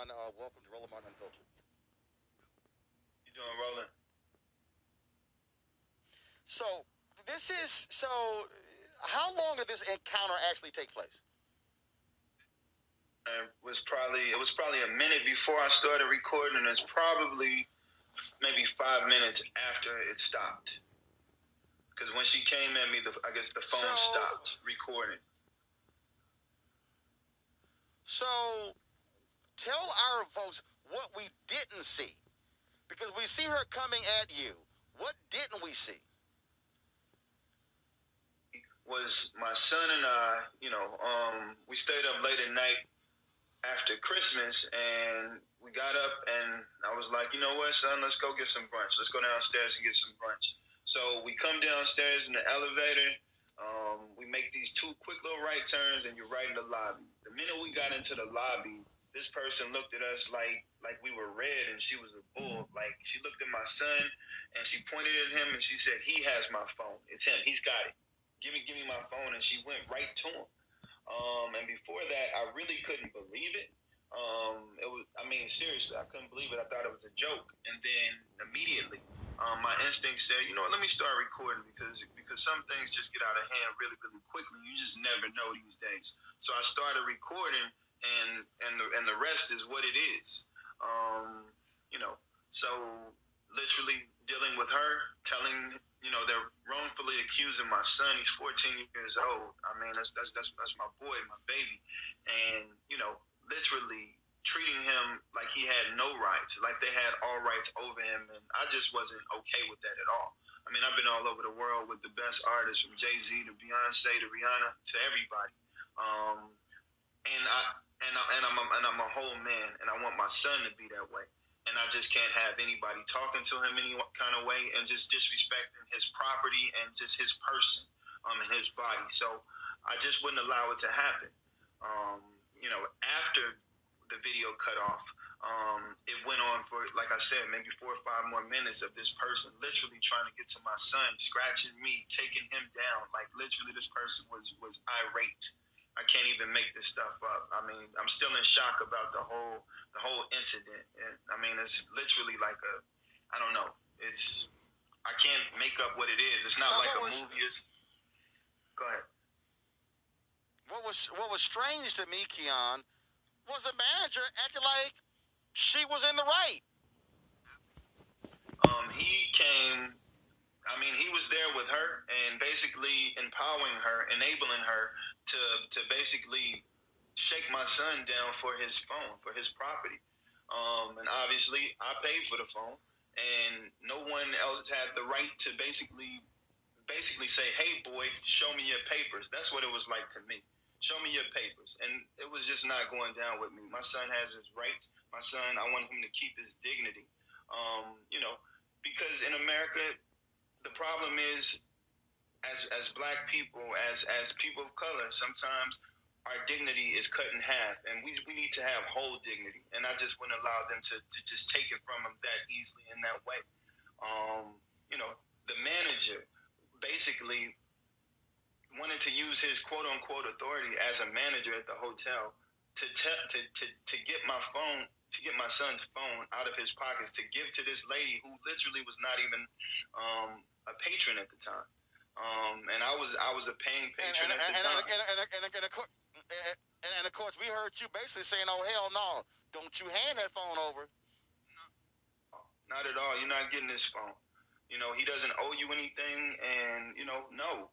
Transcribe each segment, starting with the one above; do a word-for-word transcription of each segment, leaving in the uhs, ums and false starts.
on. Uh, welcome to Roland on Vulture. You doing, Roland? So this is so. How long did this encounter actually take place? It was probably it was probably a minute before I started recording, and it's probably maybe five minutes after it stopped. Because when she came at me, the, I guess the phone so, stopped recording. So, tell our folks what we didn't see. Because we see her coming at you. What didn't we see? Was my son and I, you know, um, we stayed up late at night after Christmas, and we got up, and I was like, you know what, son, let's go get some brunch. Let's go downstairs and get some brunch. So we come downstairs in the elevator. Um, we make these two quick little right turns, and you're right in the lobby. The minute we got into the lobby, this person looked at us like like we were red, and she was a bull. Like, she looked at my son, and she pointed at him, and she said, he has my phone. It's him. He's got it. Give me, give me my phone. And she went right to him. Um, and before that, I really couldn't believe it. Um, it was, I mean, seriously, I couldn't believe it. I thought it was a joke. And then immediately, Um, my instinct said, you know what, let me start recording because because some things just get out of hand really, really quickly. You just never know these days. So I started recording, and and the, and the rest is what it is. Um, you know, so literally dealing with her, telling, you know, they're wrongfully accusing my son. He's fourteen years old. I mean, that's that's that's, that's my boy, my baby. And, you know, literally treating him like he had no rights, like they had all rights over him, and I just wasn't okay with that at all. I mean, I've been all over the world with the best artists, from Jay-Z to Beyonce to Rihanna to everybody, um, and I and I and I'm a, and I'm a whole man, and I want my son to be that way, and I just can't have anybody talking to him any kind of way and just disrespecting his property and just his person, um, and his body. So I just wouldn't allow it to happen. Um, you know, after the video cut off, um, it went on for, like I said, maybe four or five more minutes of this person literally trying to get to my son, scratching me, taking him down. Like, literally, this person was was irate. I can't even make this stuff up. I mean, I'm still in shock about the whole the whole incident. And, I mean, it's literally like a, I don't know. It's, I can't make up what it is. It's not now, like a was, movie. It's, go ahead. What was what was strange to me, Keon, was the manager acting like she was in the right. Um, he came, I mean, he was there with her and basically empowering her, enabling her to to basically shake my son down for his phone, for his property. Um, and obviously, I paid for the phone, and no one else had the right to basically, basically say, hey, boy, show me your papers. That's what it was like to me. Show me your papers. And it was just not going down with me. My son has his rights. My son, I want him to keep his dignity. Um, you know, because in America, the problem is, as as black people, as as people of color, sometimes our dignity is cut in half. And we we need to have whole dignity. And I just wouldn't allow them to, to just take it from them that easily in that way. Um, you know, the manager basically wanted to use his quote-unquote authority as a manager at the hotel to te- to, to to get my phone, to get my son's phone out of his pockets, to give to this lady who literally was not even um, a patron at the time. Um, and I was I was a paying patron and, and, at the and, time. And, and, and, and, and, and, of course, we heard you basically saying, oh, hell no, don't you hand that phone over. No, not at all. You're not getting this phone. You know, he doesn't owe you anything, and, you know, no.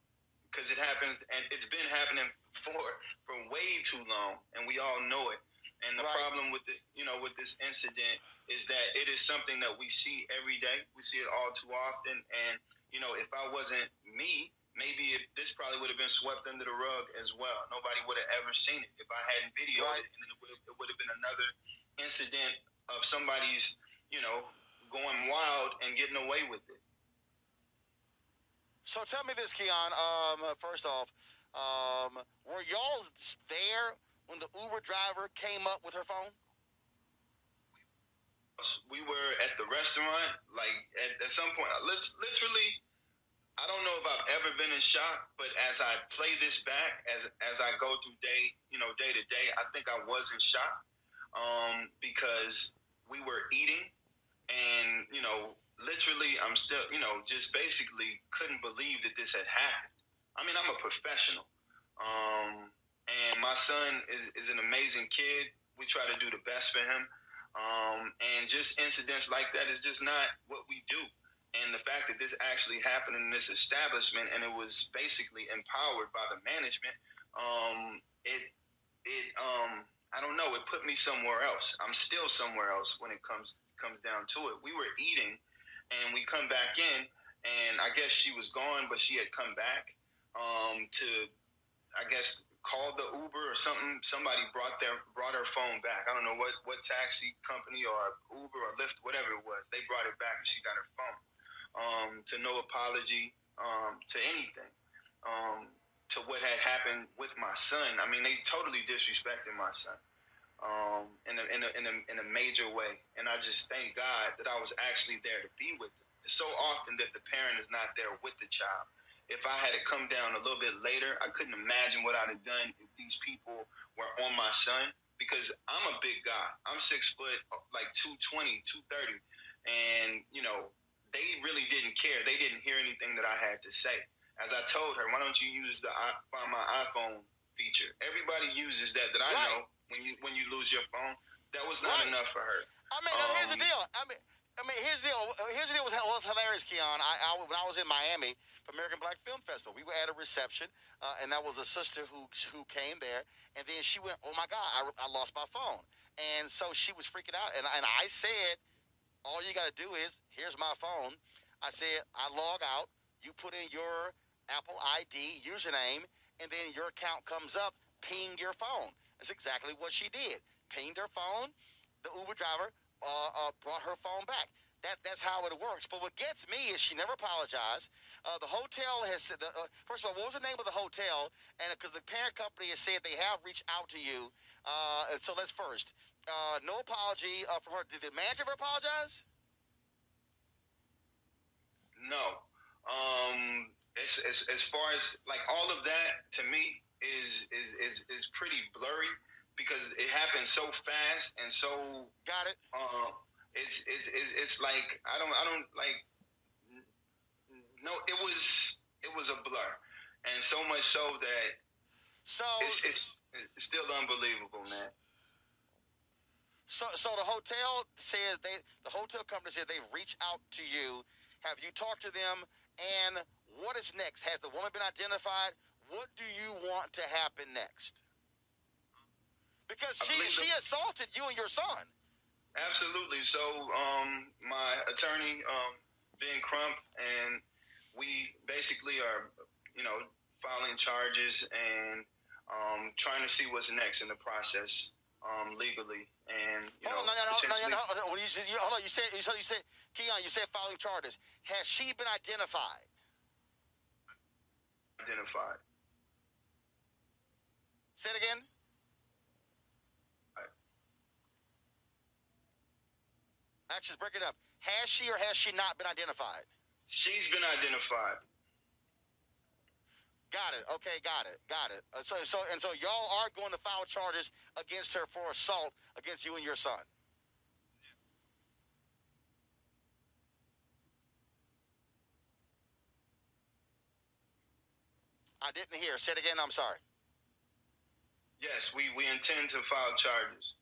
Because it happens, and it's been happening for for way too long, and we all know it. And the right. problem with it, you know, with this incident is that it is something that we see every day. We see it all too often. And, you know, if I wasn't me, maybe it, this probably would have been swept under the rug as well. Nobody would have ever seen it if I hadn't videoed right. it. And it would, have, it would have been another incident of somebody's, you know, going wild and getting away with it. So tell me this, Keon. Um, first off, um, were y'all there when the Uber driver came up with her phone? We were at the restaurant. Like, at, at some point, literally, I don't know if I've ever been in shock, but as I play this back, as as I go through day, you know, day to day, I think I was in shock. Um, because because we were eating and, you know, literally I'm still, you know, just basically couldn't believe that this had happened. I mean, I'm a professional. Um, and my son is, is an amazing kid. We try to do the best for him. Um, and just incidents like that is just not what we do. And the fact that this actually happened in this establishment and it was basically empowered by the management, um, it, it, um, I don't know, it put me somewhere else. I'm still somewhere else when it comes, comes down to it. We were eating and we come back in and I guess she was gone, but she had come back, um, to, I guess, call the Uber or something. Somebody brought their, brought her phone back. I don't know what, what taxi company or Uber or Lyft, whatever it was, they brought it back and she got her phone. Um, to no apology, um, to anything, um, to what had happened with my son. I mean, they totally disrespected my son um, in, a, in, a, in, a, in a major way. And I just thank God that I was actually there to be with them. It's so often that the parent is not there with the child. If I had to come down a little bit later, I couldn't imagine what I'd have done if these people were on my son, because I'm a big guy. I'm six foot, like two twenty, two thirty. And, you know, they really didn't care. They didn't hear anything that I had to say. As I told her, why don't you use the Find My iPhone feature? Everybody uses that that I right. know when you when you lose your phone. That was not right. enough for her. I mean, um, here's the deal. I mean, I mean, here's the deal. Here's the deal. It was, it was hilarious, Keon. I, I, when I was in Miami for American Black Film Festival, we were at a reception, uh, and that was a sister who who came there, and then she went, "Oh my God, I, I lost my phone," and so she was freaking out, and and I said, all you got to do is, here's my phone. I said, I log out. You put in your Apple I D username, and then your account comes up. Ping your phone. That's exactly what she did. Pinged her phone. The Uber driver uh, uh, brought her phone back. That, that's how it works. But what gets me is she never apologized. Uh, the hotel has said, the, uh, first of all, what was the name of the hotel? And because the parent company has said they have reached out to you. Uh, and so that's first. Uh, no apology uh, from her. Did the manager ever apologize? No. Um, as, as, as far as, like, all of that, to me, is, is, is, is pretty blurry because it happened so fast and so... Got it. Uh, it's, it's, it's, it's like, I don't, I don't, like, no, it was, it was a blur. And so much so that so it's, it's, it's still unbelievable, man. So, so the hotel says they, the hotel company said they've reached out to you. Have you talked to them? And what is next? Has the woman been identified? What do you want to happen next? Because she she the, assaulted you and your son. Absolutely. So, um, my attorney, um, Ben Crump, and we basically are, you know, filing charges and um, trying to see what's next in the process. Um, legally and you hold know, on, no, no, potentially... no, no, no, no. You, you, hold on. You said, you said, you said, Keon, you said filing charges. Has she been identified? Identified. Say it again. Right. Actually, break it up. Has she or has she not been identified? She's been identified. Got it. Okay, got it. Got it. Uh, so, so, and so y'all are going to file charges against her for assault against you and your son. I didn't hear. Say it again. I'm sorry. Yes, we, we intend to file charges.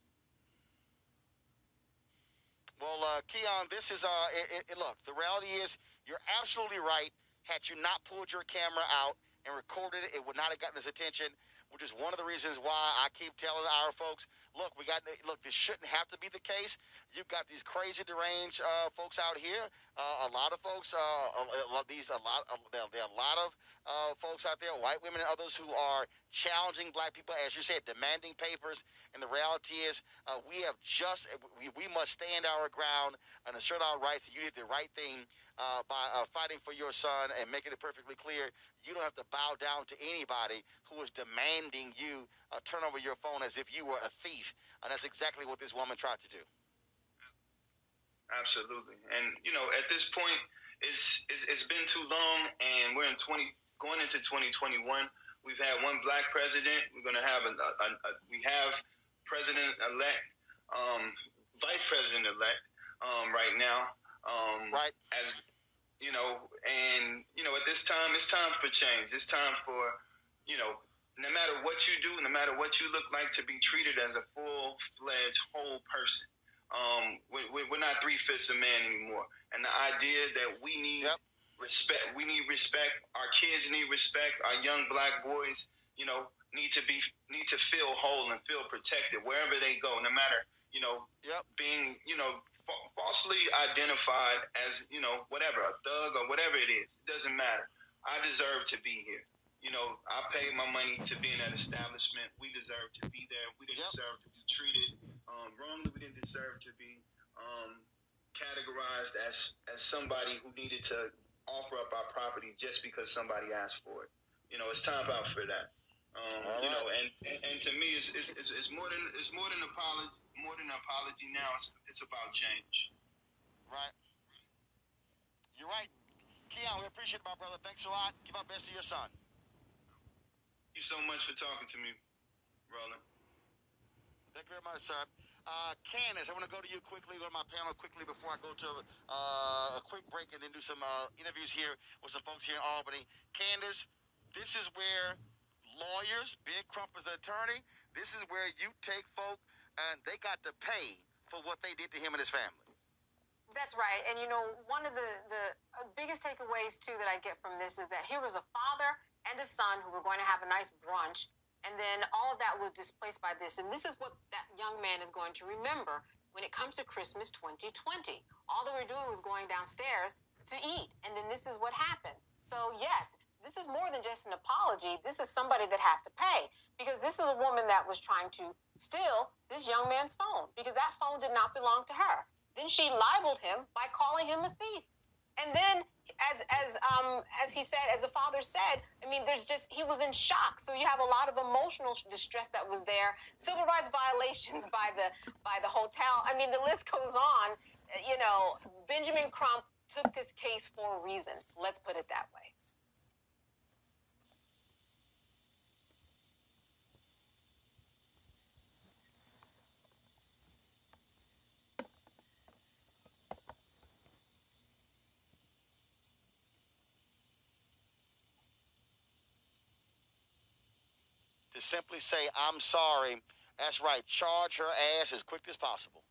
Well, uh, Keon, this is, uh, it, it, look, the reality is you're absolutely right. Had you not pulled your camera out and recorded it, it would not have gotten this attention, which is one of the reasons why I keep telling our folks, look, we got, look, this shouldn't have to be the case. You've got these crazy deranged uh, folks out here. Uh, a lot of folks, uh, a, a lot of these, a lot, uh, there, there are a lot of uh, folks out there, white women and others who are challenging black people, as you said, demanding papers. And the reality is, uh, we have just, we, we must stand our ground and assert our rights. You did the right thing uh, by uh, fighting for your son and making it perfectly clear. You don't have to bow down to anybody who is demanding you uh, turn over your phone as if you were a thief. And that's exactly what this woman tried to do. Absolutely. And, you know, at this point, it's, it's, it's been too long, and we're in twenty, going into twenty twenty-one. We've had one black president. We're going to have, a, a, a, we have president-elect um, president-elect um, right now. Um, right. As you know, and you know, at this time, it's time for change. It's time for, you know, no matter what you do, no matter what you look like, to be treated as a full-fledged whole person. Um, we're, we're not three-fifths a man anymore. And the idea that we need yep. respect, we need respect. Our kids need respect. Our young black boys, you know, need to be need to feel whole and feel protected wherever they go, no matter, you know, yep. being, you know, fa- falsely identified as, you know, whatever, a thug or whatever it is. It doesn't matter. I deserve to be here. You know, I pay my money to be in that establishment. We deserve to be there. We didn't yep. deserve to be treated um, wrongly. We didn't deserve to be um, categorized as, as somebody who needed to offer up our property just because somebody asked for it. You know, it's time out for that. Um, right. You know, and, and, and to me, it's, it's it's more than it's more than apology. More than apology now. It's it's about change. Right. You're right, Keon. We appreciate it, my brother. Thanks a lot. Give our best to your son. Thank you so much for talking to me, Roland. Thank you very much, sir. Uh, Candace, I want to go to you quickly, go to my panel quickly before I go to uh, a quick break and then do some uh, interviews here with some folks here in Albany. Candace, this is where lawyers, Ben Crump is the attorney, this is where you take folk and they got to pay for what they did to him and his family. That's right. And, you know, one of the, the biggest takeaways, too, that I get from this is that here was a father and a son who were going to have a nice brunch, and then all of that was displaced by this. And this is what that young man is going to remember when it comes to Christmas twenty twenty. All they were doing was going downstairs to eat, and then this is what happened. So, yes, this is more than just an apology. This is somebody that has to pay, because this is a woman that was trying to steal this young man's phone, because that phone did not belong to her. Then she libeled him by calling him a thief. And then, as as um as he said, as the father said, I mean, there's just, he was in shock. So you have a lot of emotional distress that was there, civil rights violations by the by the hotel. I mean, the list goes on. You know, Benjamin Crump took this case for a reason. Let's put it that way. To simply say, I'm sorry, that's right, charge her ass as quick as possible.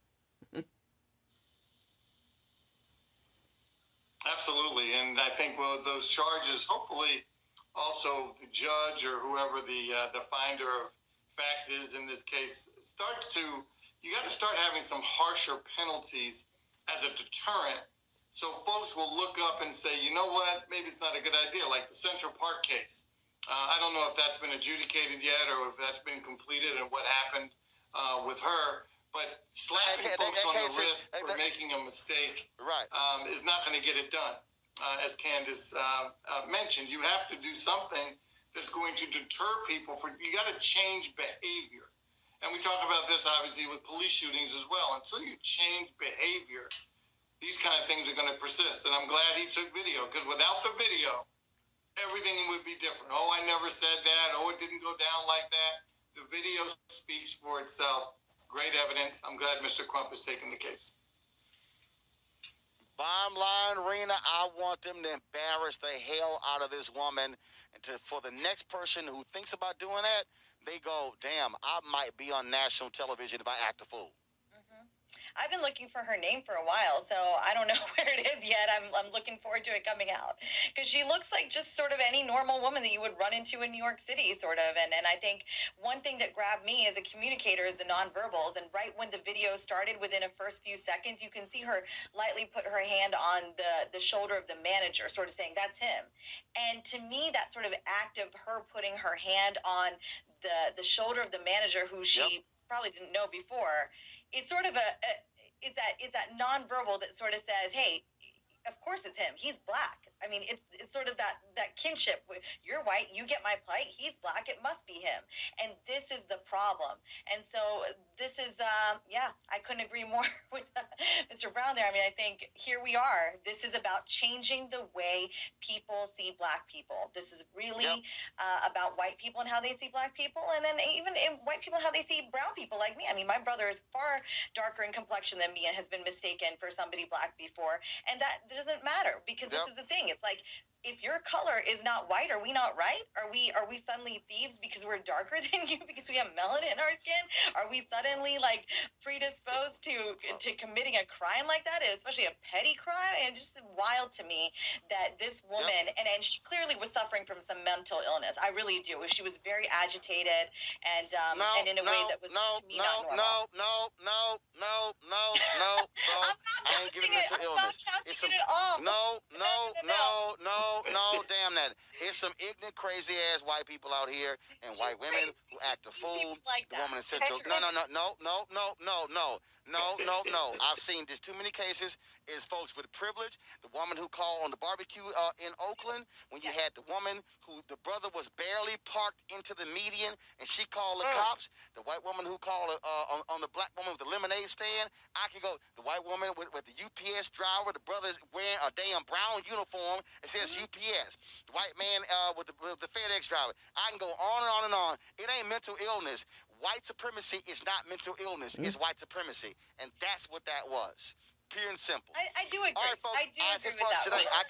Absolutely, and I think, well, those charges, hopefully, also the judge or whoever the uh, the finder of fact is in this case starts to, you got to start having some harsher penalties as a deterrent, so folks will look up and say, you know what, maybe it's not a good idea, like the Central Park case. Uh, I don't know if that's been adjudicated yet or if that's been completed and what happened uh, with her, but slapping I, I, folks I, I, on I, I, the I, wrist I, I, for I, making a mistake right. um, is not going to get it done. Uh, as Candace uh, uh, mentioned, you have to do something that's going to deter people. For you got to change behavior. And we talk about this, obviously, with police shootings as well. Until you change behavior, these kind of things are going to persist. And I'm glad he took video, because without the video, everything would be different. Oh, I never said that. Oh, it didn't go down like that. The video speaks for itself. Great evidence. I'm glad Mister Crump has taken the case. Bottom line, Rena, I want them to embarrass the hell out of this woman. And to, for the next person who thinks about doing that, they go, damn, I might be on national television if I act a fool. I've been looking for her name for a while, so I don't know where it is yet. I'm I'm looking forward to it coming out, because she looks like just sort of any normal woman that you would run into in New York City, sort of. And, and I think one thing that grabbed me as a communicator is the nonverbals. And right when the video started, within the first few seconds, you can see her lightly put her hand on the, the shoulder of the manager, sort of saying, that's him. And to me, that sort of act of her putting her hand on the, the shoulder of the manager, who she yep. probably didn't know before, it's sort of a, a it's that it's that nonverbal that sort of says, hey, of course it's him. He's black. I mean, it's it's sort of that that kinship. You're white. You get my plight. He's black. It must be him. And this is the problem. And so this is, um, yeah, I couldn't agree more with uh, Mister Mister Brown there, I mean, I think here we are. This is about changing the way people see Black people. This is really yep. uh, about white people and how they see Black people, and then even in white people, how they see brown people like me. I mean, my brother is far darker in complexion than me and has been mistaken for somebody Black before, and that doesn't matter because yep. this is the thing. It's like, if your color is not white, are we not right? Are we are we suddenly thieves because we're darker than you because we have melanin in our skin? Are we suddenly like predisposed to to committing a crime like that, and especially a petty crime? And just wild to me that this woman yep. and, and she clearly was suffering from some mental illness. I really do. She was very agitated and um no, and in a no, way that was no, to me no, not normal. No, no, no, no, no, no, no. I'm not I ain't giving it to illness. It's a, it all. No, no, no, no. No, damn that. It's some ignorant, crazy ass white people out here and white women who act a fool. Like the woman in Central. No, no, no, no, no, no, no, no, no, no, no. I've seen this too many cases. It's folks with privilege. The woman who called on the barbecue uh, in Oakland when you yes. had the woman who the brother was barely parked into the median and she called the mm. cops. The white woman who called uh, on, on the Black woman with the lemonade stand. I can go. The white woman with, with the U P S driver. The brother's wearing a damn brown uniform and says mm-hmm. U P S. The white man uh, with, the, with the FedEx driver. I can go on and on and on. It ain't mental illness. White supremacy is not mental illness. Mm-hmm. It's white supremacy. And that's what that was. Pure and simple. I, I do agree. All right, folks, I do I agree with that today, I,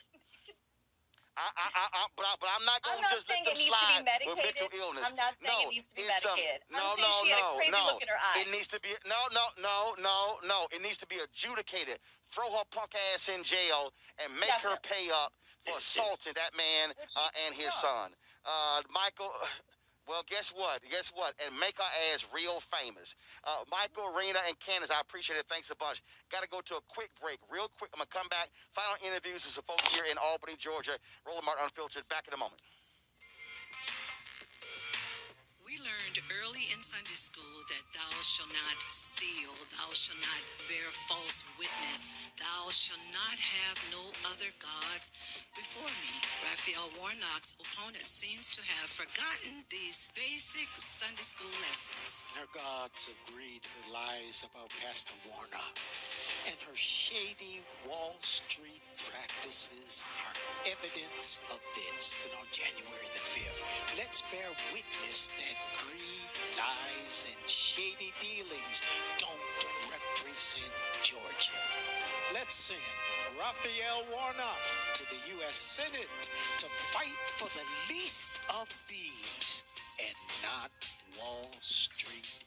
I, I, I, I, but, I, but I'm not going to just let them slide with mental illness. I'm not saying no, it needs to be medicated. Um, no, I'm no, she no, had a crazy no. Look in her eye. It needs to be, no, no, no, no, no. It needs to be adjudicated. Throw her punk ass in jail and make Definitely. her pay up for assaulting that man uh, and his son. Uh, Michael, well, guess what? Guess what? And make our ass real famous. Uh, Michael, Rena, and Candace, I appreciate it. Thanks a bunch. Got to go to a quick break. Real quick, I'm going to come back. Final interviews with some folks here in Albany, Georgia. Roland Martin Unfiltered. Back in a moment. We learned early in Sunday school that thou shalt not steal, thou shalt not bear false witness, thou shalt not have no other gods before me. Raphael Warnock's opponent seems to have forgotten these basic Sunday school lessons. Her gods agreed her lies about Pastor Warnock, and her shady Wall Street practices are evidence of this. And on January the fifth, let's bear witness that greed, lies, and shady dealings don't represent Georgia. Let's send Raphael Warnock to the U S Senate to fight for the least of these and not Wall Street